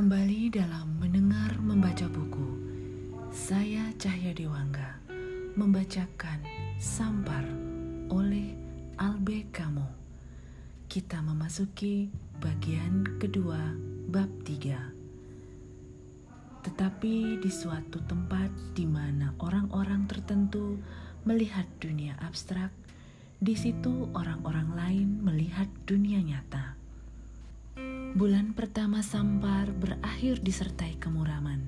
Kembali dalam mendengar membaca buku, saya Cahya Dewangga membacakan Sampar oleh Albert Camus. Kita memasuki bagian kedua bab 3. Tetapi di suatu tempat di mana orang-orang tertentu melihat dunia abstrak, di situ orang-orang lain melihat dunia nyata. Bulan pertama Sampar berakhir disertai kemuraman,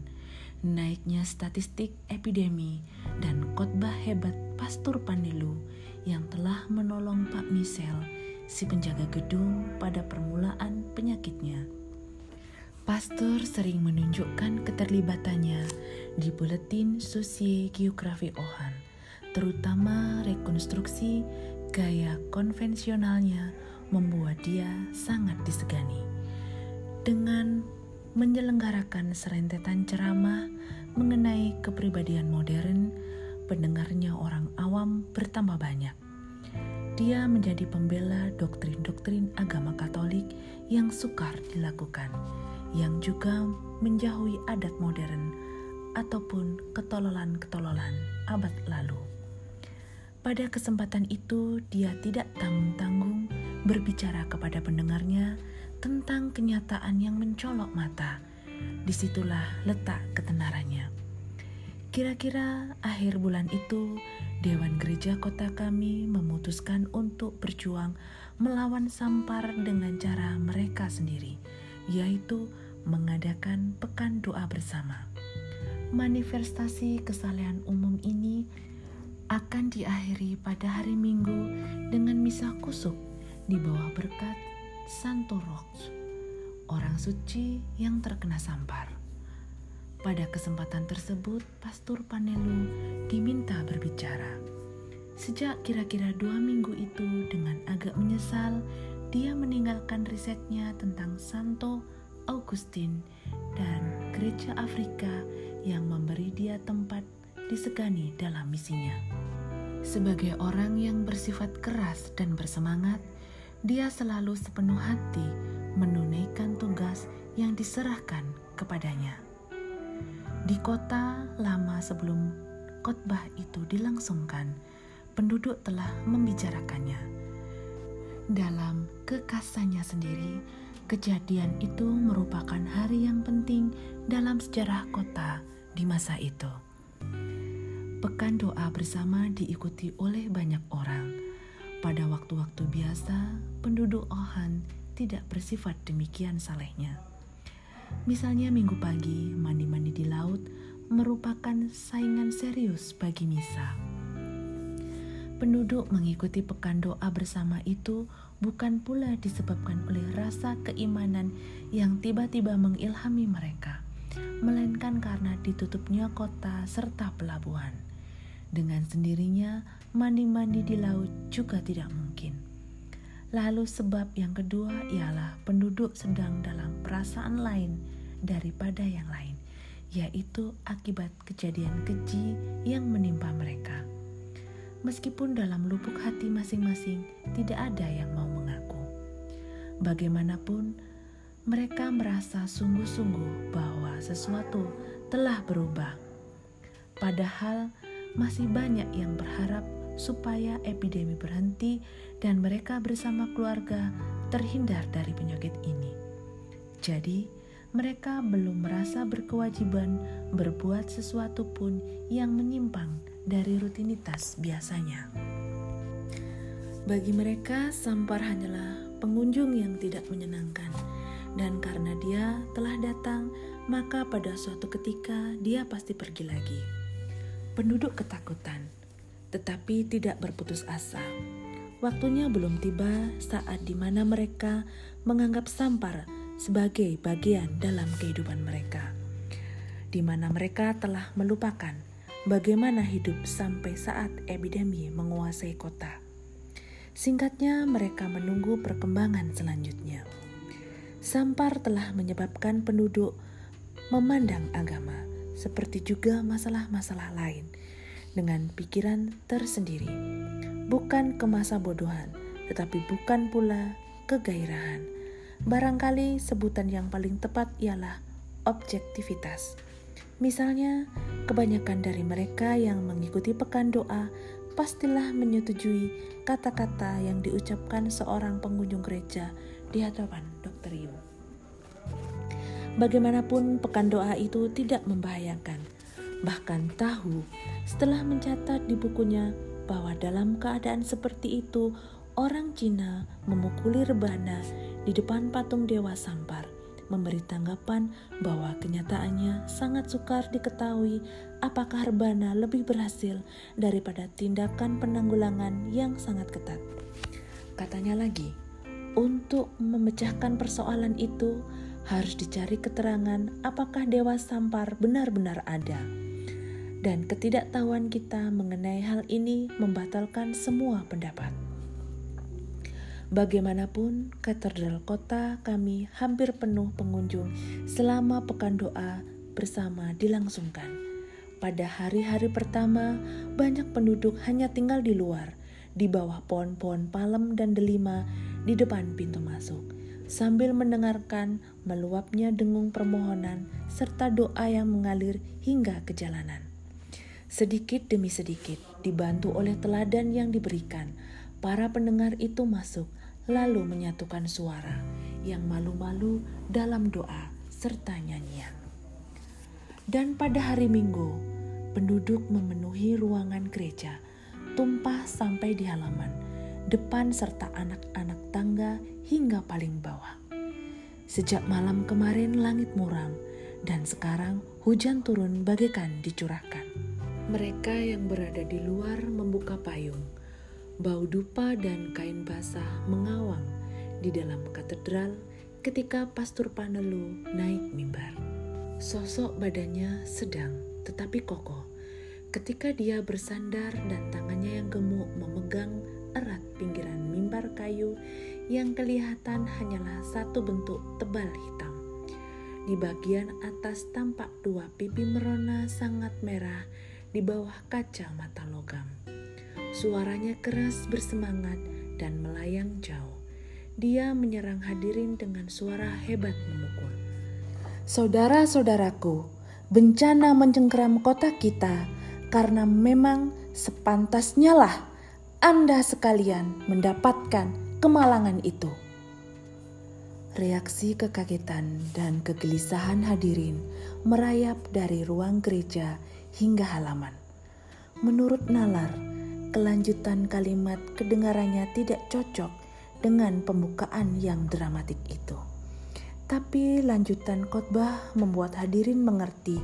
naiknya statistik epidemi, dan khotbah hebat Pastor Paneloux yang telah menolong Pak Mersaile, si penjaga gedung, pada permulaan penyakitnya. Pastor sering menunjukkan keterlibatannya di buletin Société Géographie Ohan, terutama rekonstruksi gaya konvensionalnya membuat dia sangat disegani. Dengan menyelenggarakan serentetan ceramah mengenai kepribadian modern, pendengarnya orang awam bertambah banyak. Dia menjadi pembela doktrin-doktrin agama Katolik yang sukar dilakukan, yang juga menjauhi adat modern ataupun ketololan-ketololan abad lalu. Pada kesempatan itu, dia tidak tanggung-tanggung berbicara kepada pendengarnya tentang kenyataan yang mencolok mata. Disitulah letak ketenarannya. Kira-kira akhir bulan itu, Dewan Gereja Kota kami memutuskan untuk berjuang melawan Sampar dengan cara mereka sendiri, yaitu mengadakan pekan doa bersama. Manifestasi kesalehan umum ini akan diakhiri pada hari Minggu dengan misa kusuk di bawah berkat Santo Rock, orang suci yang terkena sampar. Pada kesempatan tersebut, Pastor Paneloux diminta berbicara. Sejak kira-kira 2 minggu itu, dengan agak menyesal, dia meninggalkan risetnya tentang Santo Augustin dan gereja Afrika yang memberi dia tempat disegani dalam misinya. Sebagai orang yang bersifat keras dan bersemangat, dia selalu sepenuh hati menunaikan tugas yang diserahkan kepadanya. Di kota, lama sebelum khotbah itu dilangsungkan, penduduk telah membicarakannya. Dalam kekasannya sendiri, kejadian itu merupakan hari yang penting dalam sejarah kota di masa itu. Pekan doa bersama diikuti oleh banyak orang. Pada waktu-waktu biasa, penduduk Ohan tidak bersifat demikian salehnya. Misalnya minggu pagi, mandi-mandi di laut merupakan saingan serius bagi misa. Penduduk mengikuti pekan doa bersama itu bukan pula disebabkan oleh rasa keimanan yang tiba-tiba mengilhami mereka, melainkan karena ditutupnya kota serta pelabuhan. Dengan sendirinya, mandi-mandi di laut juga tidak mungkin. Lalu sebab yang kedua ialah penduduk sedang dalam perasaan lain daripada yang lain, yaitu akibat kejadian keji yang menimpa mereka. Meskipun dalam lubuk hati masing-masing tidak ada yang mau mengaku. Bagaimanapun, mereka merasa sungguh-sungguh bahwa sesuatu telah berubah. Padahal masih banyak yang berharap supaya epidemi berhenti dan mereka bersama keluarga terhindar dari penyakit ini. Jadi, mereka belum merasa berkewajiban berbuat sesuatu pun yang menyimpang dari rutinitas biasanya. Bagi mereka, sampar hanyalah pengunjung yang tidak menyenangkan, dan karena dia telah datang, maka pada suatu ketika dia pasti pergi lagi. Penduduk ketakutan, tetapi tidak berputus asa. Waktunya belum tiba saat di mana mereka menganggap sampar sebagai bagian dalam kehidupan mereka, di mana mereka telah melupakan bagaimana hidup sampai saat epidemi menguasai kota. Singkatnya, mereka menunggu perkembangan selanjutnya. Sampar telah menyebabkan penduduk memandang agama, seperti juga masalah-masalah lain, dengan pikiran tersendiri. Bukan kemasa bodohan, tetapi bukan pula kegairahan. Barangkali sebutan yang paling tepat ialah objektivitas. Misalnya, kebanyakan dari mereka yang mengikuti pekan doa pastilah menyetujui kata-kata yang diucapkan seorang pengunjung gereja di hadapan dokterium. Bagaimanapun, pekan doa itu tidak membahayakan. Bahkan tahu setelah mencatat di bukunya bahwa dalam keadaan seperti itu, orang Cina memukuli rebana di depan patung dewa Sampar, memberi tanggapan bahwa kenyataannya sangat sukar diketahui apakah rebana lebih berhasil daripada tindakan penanggulangan yang sangat ketat. Katanya lagi, untuk memecahkan persoalan itu harus dicari keterangan apakah dewa Sampar benar-benar ada. Dan ketidaktahuan kita mengenai hal ini membatalkan semua pendapat. Bagaimanapun, katedral kota kami hampir penuh pengunjung selama pekan doa bersama dilangsungkan. Pada hari-hari pertama, banyak penduduk hanya tinggal di luar, di bawah pohon-pohon palem dan delima di depan pintu masuk, sambil mendengarkan meluapnya dengung permohonan serta doa yang mengalir hingga ke jalanan. Sedikit demi sedikit, dibantu oleh teladan yang diberikan, para pendengar itu masuk, lalu menyatukan suara yang malu-malu dalam doa serta nyanyian. Dan pada hari Minggu, penduduk memenuhi ruangan gereja, tumpah sampai di halaman, depan serta anak-anak tangga hingga paling bawah. Sejak malam kemarin langit muram, dan sekarang hujan turun bagaikan dicurahkan. Mereka yang berada di luar membuka payung, bau dupa dan kain basah mengawang di dalam katedral ketika Pastor Paneloux naik mimbar. Sosok badannya sedang tetapi kokoh ketika dia bersandar dan tangannya yang gemuk memegang erat pinggiran mimbar kayu yang kelihatan hanyalah satu bentuk tebal hitam. Di bagian atas tampak dua pipi merona sangat merah di bawah kaca mata logam. Suaranya keras bersemangat dan melayang jauh. Dia menyerang hadirin dengan suara hebat memukul. Saudara-saudaraku, bencana mencengkeram kota kita karena memang sepantasnya lah Anda sekalian mendapatkan kemalangan itu. Reaksi kekagetan dan kegelisahan hadirin merayap dari ruang gereja hingga halaman. Menurut nalar, kelanjutan kalimat kedengarannya tidak cocok dengan pembukaan yang dramatik itu. Tapi lanjutan khotbah membuat hadirin mengerti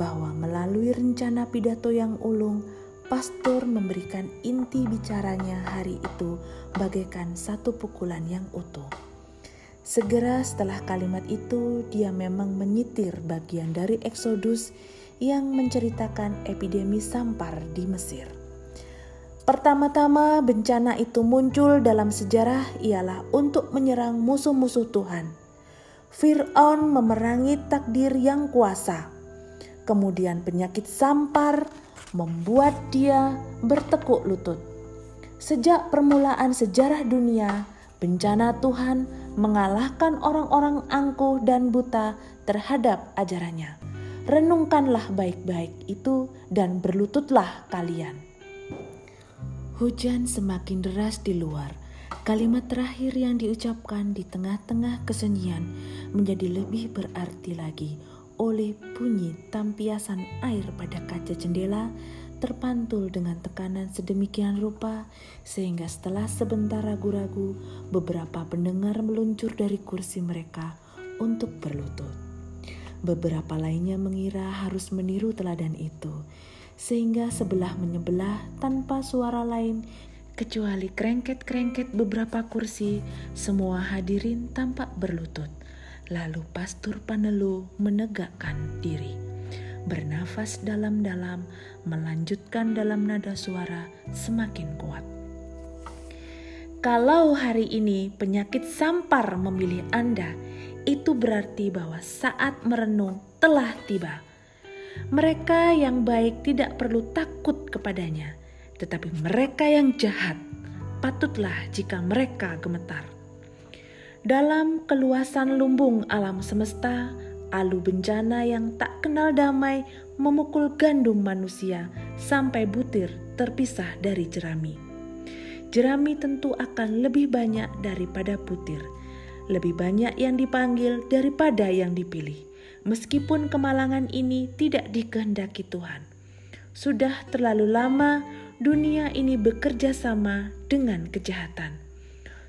bahwa melalui rencana pidato yang ulung, pastor memberikan inti bicaranya hari itu bagaikan satu pukulan yang utuh. Segera setelah kalimat itu, dia memang menyitir bagian dari Eksodus yang menceritakan epidemi sampar di Mesir. Pertama-tama bencana itu muncul dalam sejarah ialah untuk menyerang musuh-musuh Tuhan. Firaun memerangi takdir yang kuasa. Kemudian penyakit sampar membuat dia bertekuk lutut. Sejak permulaan sejarah dunia, bencana Tuhan mengalahkan orang-orang angkuh dan buta terhadap ajarannya. Renungkanlah baik-baik itu dan berlututlah kalian. Hujan semakin deras di luar. Kalimat terakhir yang diucapkan di tengah-tengah kesunyian menjadi lebih berarti lagi oleh bunyi tampiasan air pada kaca jendela terpantul dengan tekanan sedemikian rupa sehingga setelah sebentar ragu-ragu, beberapa pendengar meluncur dari kursi mereka untuk berlutut. Beberapa lainnya mengira harus meniru teladan itu, sehingga sebelah menyebelah tanpa suara lain kecuali krengket-krengket beberapa kursi. Semua hadirin tampak berlutut. Lalu Pastor Paneloux menegakkan diri, bernafas dalam-dalam, melanjutkan dalam nada suara semakin kuat. Kalau hari ini penyakit sampar memilih Anda, itu berarti bahwa saat merenung telah tiba. Mereka yang baik tidak perlu takut kepadanya, tetapi mereka yang jahat, patutlah jika mereka gemetar. Dalam keluasan lumbung alam semesta, Alu bencana yang tak kenal damai memukul gandum manusia sampai butir terpisah dari jerami. Jerami tentu akan lebih banyak daripada butir, lebih banyak yang dipanggil daripada yang dipilih. Meskipun kemalangan ini tidak dikehendaki Tuhan. Sudah terlalu lama dunia ini bekerja sama dengan kejahatan.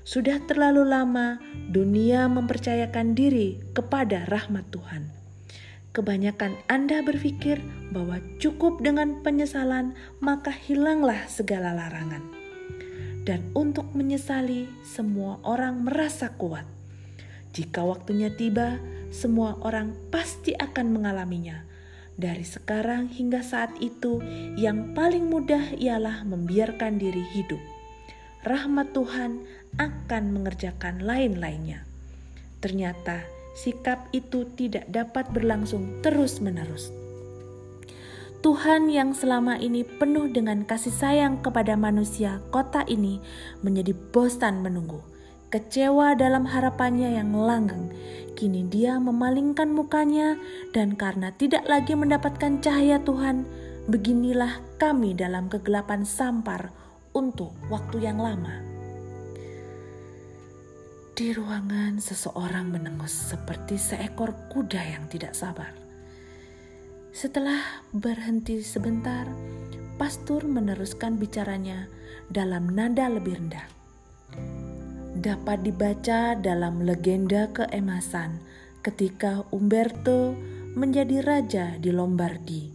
Sudah terlalu lama dunia mempercayakan diri kepada rahmat Tuhan. Kebanyakan Anda berpikir bahwa cukup dengan penyesalan maka hilanglah segala larangan. Dan untuk menyesali, semua orang merasa kuat. Jika waktunya tiba, semua orang pasti akan mengalaminya. Dari sekarang hingga saat itu, yang paling mudah ialah membiarkan diri hidup. Rahmat Tuhan akan mengerjakan lain-lainnya. Ternyata sikap itu tidak dapat berlangsung terus-menerus. Tuhan yang selama ini penuh dengan kasih sayang kepada manusia kota ini menjadi bosan menunggu. Kecewa dalam harapannya yang langgeng, kini dia memalingkan mukanya dan karena tidak lagi mendapatkan cahaya Tuhan, beginilah kami dalam kegelapan sampar untuk waktu yang lama. Di ruangan seseorang menengus seperti seekor kuda yang tidak sabar. Setelah berhenti sebentar, pastor meneruskan bicaranya dalam nada lebih rendah. Dapat dibaca dalam legenda keemasan ketika Umberto menjadi raja di Lombardy.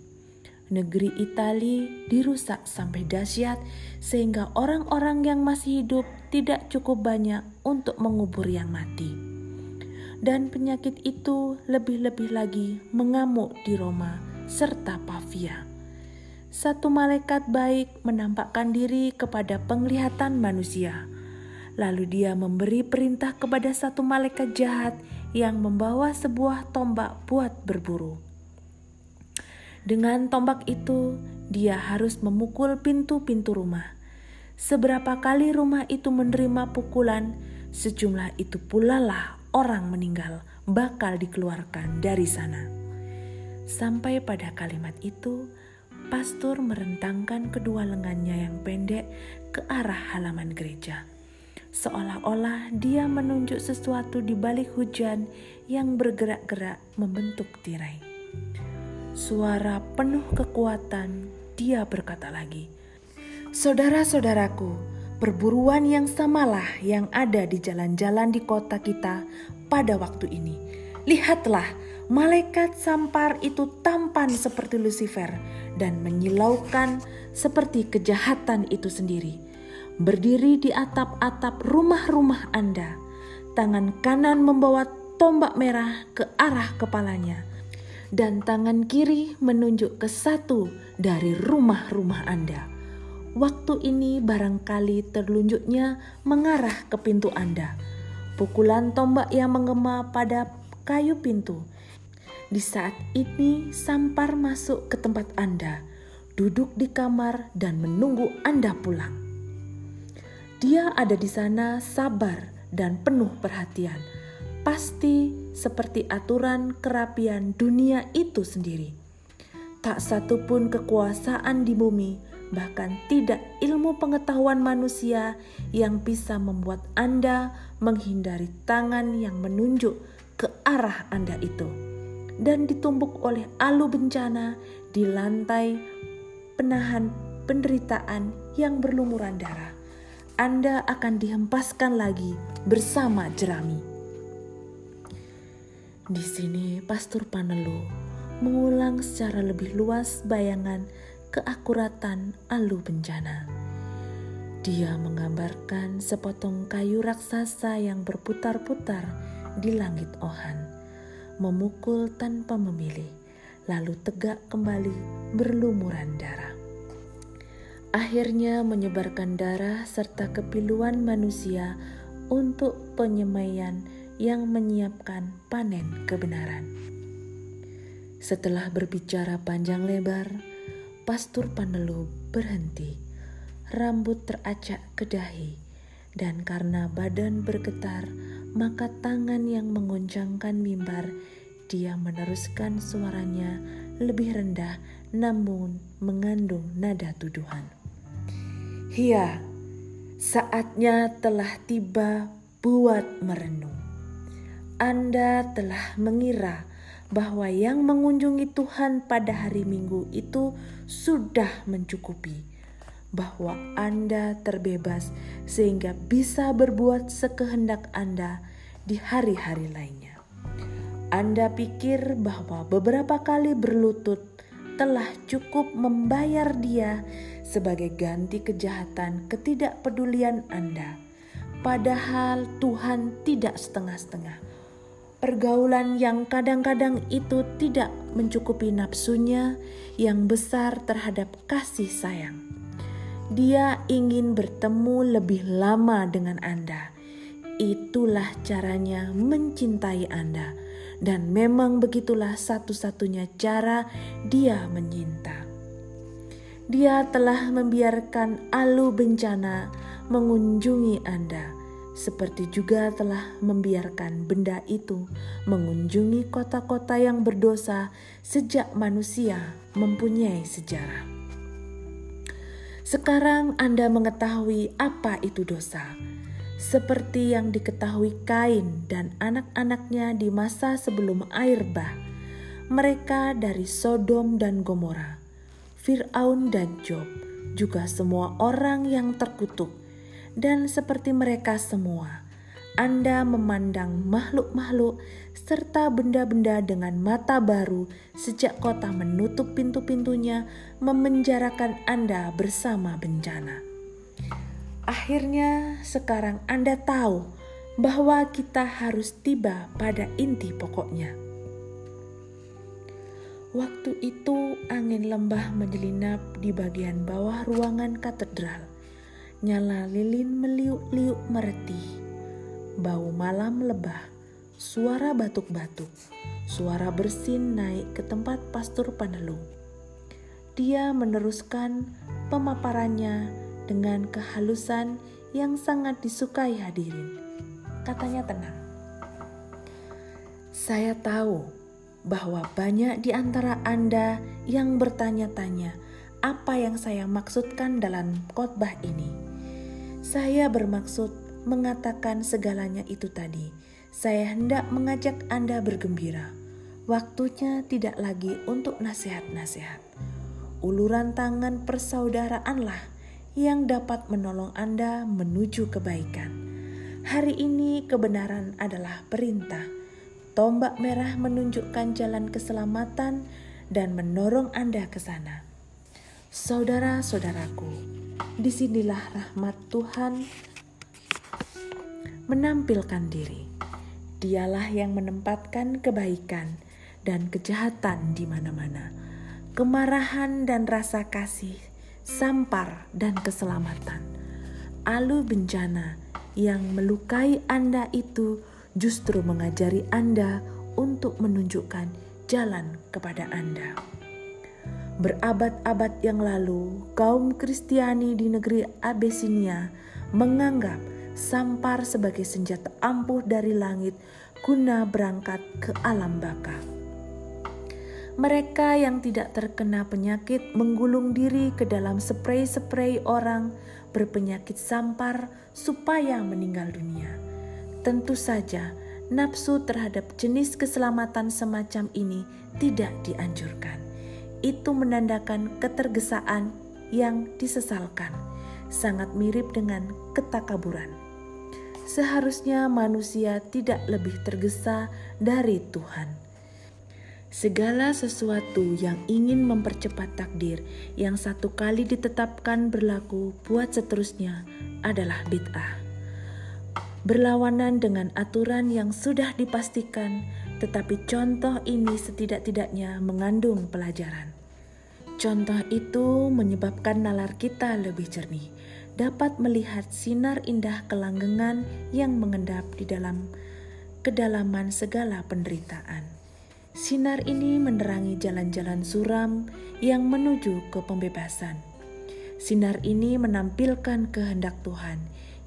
Negeri Italia dirusak sampai dahsyat sehingga orang-orang yang masih hidup tidak cukup banyak untuk mengubur yang mati. Dan penyakit itu lebih-lebih lagi mengamuk di Roma serta Pavia. Satu malaikat baik menampakkan diri kepada penglihatan manusia. Lalu dia memberi perintah kepada satu malaikat jahat yang membawa sebuah tombak buat berburu. Dengan tombak itu, dia harus memukul pintu-pintu rumah. Seberapa kali rumah itu menerima pukulan, sejumlah itu pula lah orang meninggal bakal dikeluarkan dari sana. Sampai pada kalimat itu, pastor merentangkan kedua lengannya yang pendek ke arah halaman gereja. Seolah-olah dia menunjuk sesuatu di balik hujan yang bergerak-gerak membentuk tirai. Suara penuh kekuatan, dia berkata lagi, "Saudara-saudaraku, perburuan yang samalah yang ada di jalan-jalan di kota kita pada waktu ini. Lihatlah, malaikat sampar itu tampan seperti Lucifer dan menyilaukan seperti kejahatan itu sendiri. Berdiri di atap-atap rumah-rumah Anda, tangan kanan membawa tombak merah ke arah kepalanya, dan tangan kiri menunjuk ke satu dari rumah-rumah Anda. Waktu ini barangkali terlunjuknya mengarah ke pintu Anda. Pukulan tombak yang menggema pada kayu pintu. Di saat ini sampar masuk ke tempat Anda, duduk di kamar dan menunggu Anda pulang. Dia ada di sana sabar dan penuh perhatian, pasti seperti aturan kerapian dunia itu sendiri. Tak satupun kekuasaan di bumi, bahkan tidak ilmu pengetahuan manusia yang bisa membuat Anda menghindari tangan yang menunjuk ke arah Anda itu. Dan ditumbuk oleh alu bencana di lantai penahan penderitaan yang berlumuran darah. Anda akan dihempaskan lagi bersama jerami." Di sini Pastor Paneloux mengulang secara lebih luas bayangan keakuratan alu bencana. Dia menggambarkan sepotong kayu raksasa yang berputar-putar di langit Ohan, memukul tanpa memilih, lalu tegak kembali berlumuran darah. Akhirnya menyebarkan darah serta kepiluan manusia untuk penyemaian yang menyiapkan panen kebenaran. Setelah berbicara panjang lebar, Pastor Paneloux berhenti, rambut teracak ke dahi, dan karena badan bergetar, maka tangan yang mengoncangkan mimbar Dia meneruskan suaranya lebih rendah namun mengandung nada tuduhan. "Iya, saatnya telah tiba buat merenung. Anda telah mengira bahwa yang mengunjungi Tuhan pada hari Minggu itu sudah mencukupi, bahwa Anda terbebas sehingga bisa berbuat sekehendak Anda di hari-hari lainnya. Anda pikir bahwa beberapa kali berlutut telah cukup membayar Dia sebagai ganti kejahatan ketidakpedulian Anda. Padahal Tuhan tidak setengah-setengah. Pergaulan yang kadang-kadang itu tidak mencukupi nafsunya yang besar terhadap kasih sayang. Dia ingin bertemu lebih lama dengan Anda. Itulah caranya mencintai Anda. Dan memang begitulah satu-satunya cara Dia menyinta. Dia telah membiarkan alu bencana mengunjungi Anda, seperti juga telah membiarkan benda itu mengunjungi kota-kota yang berdosa sejak manusia mempunyai sejarah. Sekarang Anda mengetahui apa itu dosa, seperti yang diketahui Kain dan anak-anaknya di masa sebelum air bah, mereka dari Sodom dan Gomora, Firaun dan Job, juga semua orang yang terkutuk. Dan seperti mereka semua, Anda memandang makhluk-makhluk serta benda-benda dengan mata baru sejak kota menutup pintu-pintunya memenjarakan Anda bersama bencana. Akhirnya sekarang Anda tahu bahwa kita harus tiba pada inti pokoknya. Waktu itu angin lembah menyelinap di bagian bawah ruangan katedral. Nyala lilin meliuk-liuk meretih, bau malam lebah, suara batuk-batuk, suara bersin naik ke tempat Pastor Paneloux. Dia meneruskan pemaparannya dengan kehalusan yang sangat disukai hadirin. Katanya tenang. "Saya tahu bahwa banyak di antara Anda yang bertanya-tanya apa yang saya maksudkan dalam khotbah ini. Saya bermaksud mengatakan segalanya itu tadi. Saya hendak mengajak Anda bergembira. Waktunya tidak lagi untuk nasihat-nasihat. Uluran tangan persaudaraanlah yang dapat menolong Anda menuju kebaikan. Hari ini kebenaran adalah perintah. Tombak merah menunjukkan jalan keselamatan dan mendorong Anda ke sana. Saudara-saudaraku, disinilah rahmat Tuhan menampilkan diri. Dialah yang menempatkan kebaikan dan kejahatan di mana-mana, kemarahan dan rasa kasih, sampar dan keselamatan. Alu bencana yang melukai Anda itu justru mengajari Anda untuk menunjukkan jalan kepada Anda. Berabad-abad yang lalu, kaum Kristiani di negeri Abessinia menganggap sampar sebagai senjata ampuh dari langit guna berangkat ke alam baka. Mereka yang tidak terkena penyakit menggulung diri ke dalam spray-spray orang berpenyakit sampar supaya meninggal dunia. Tentu saja, nafsu terhadap jenis keselamatan semacam ini tidak dianjurkan. Itu menandakan ketergesaan yang disesalkan, sangat mirip dengan ketakaburan. Seharusnya manusia tidak lebih tergesa dari Tuhan. Segala sesuatu yang ingin mempercepat takdir yang satu kali ditetapkan berlaku buat seterusnya adalah bid'ah. Berlawanan dengan aturan yang sudah dipastikan, tetapi contoh ini setidak-tidaknya mengandung pelajaran. Contoh itu menyebabkan nalar kita lebih jernih, dapat melihat sinar indah kelanggengan yang mengendap di dalam kedalaman segala penderitaan. Sinar ini menerangi jalan-jalan suram yang menuju ke pembebasan. Sinar ini menampilkan kehendak Tuhan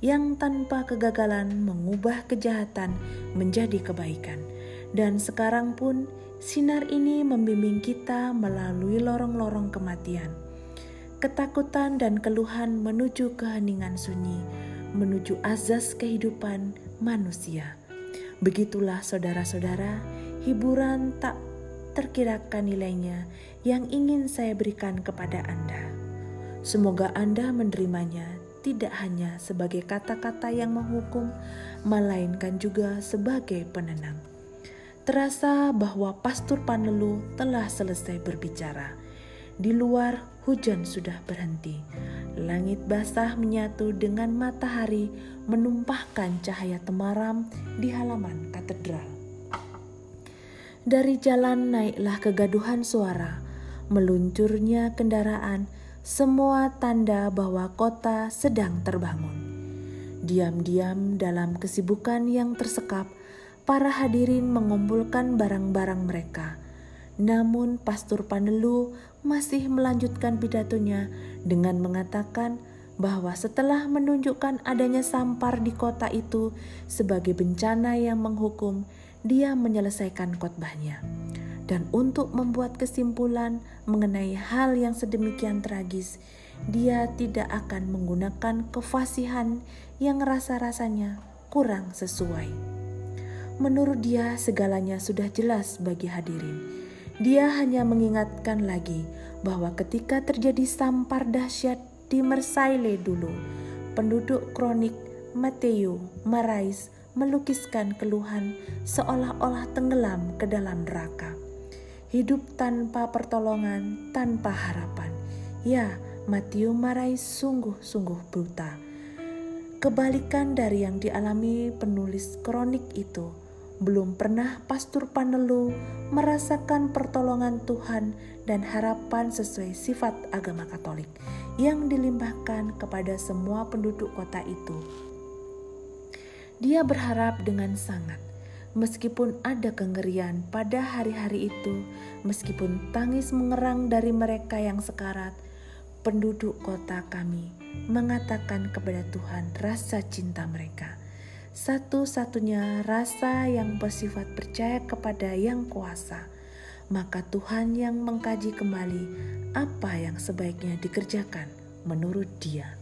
yang tanpa kegagalan mengubah kejahatan menjadi kebaikan Dan sekarang pun sinar ini membimbing kita melalui lorong-lorong kematian. Ketakutan dan keluhan menuju keheningan sunyi, menuju azas kehidupan manusia. Begitulah saudara-saudara, hiburan tak terkirakan nilainya yang ingin saya berikan kepada Anda. Semoga Anda menerimanya tidak hanya sebagai kata-kata yang menghukum, melainkan juga sebagai penenang. Terasa bahwa Pastor Paneloux telah selesai berbicara. Di luar, hujan sudah berhenti. Langit basah menyatu dengan matahari, menumpahkan cahaya temaram di halaman katedral. Dari jalan naiklah kegaduhan suara, meluncurnya kendaraan, semua tanda bahwa kota sedang terbangun. Diam-diam dalam kesibukan yang tersekap, para hadirin mengumpulkan barang-barang mereka. Namun Pastor Paneloux masih melanjutkan pidatonya dengan mengatakan bahwa setelah menunjukkan adanya sampar di kota itu sebagai bencana yang menghukum, dia menyelesaikan khotbahnya. Dan untuk membuat kesimpulan mengenai hal yang sedemikian tragis, dia tidak akan menggunakan kefasihan yang rasa-rasanya kurang sesuai. Menurut dia segalanya sudah jelas bagi hadirin. Dia hanya mengingatkan lagi bahwa ketika terjadi sampar dahsyat di Mersaile dulu, penduduk kronik Mathieu Marais melukiskan keluhan seolah-olah tenggelam ke dalam neraka. Hidup tanpa pertolongan, tanpa harapan. Ya, Mathieu Marais sungguh-sungguh buta. Kebalikan dari yang dialami penulis kronik itu, belum pernah Pastor Paneloux merasakan pertolongan Tuhan dan harapan sesuai sifat agama Katolik yang dilimpahkan kepada semua penduduk kota itu. Dia berharap dengan sangat, meskipun ada kengerian pada hari-hari itu, meskipun tangis mengerang dari mereka yang sekarat, penduduk kota kami mengatakan kepada Tuhan rasa cinta mereka. Satu-satunya rasa yang bersifat percaya kepada yang kuasa. Maka Tuhan yang mengkaji kembali apa yang sebaiknya dikerjakan menurut dia.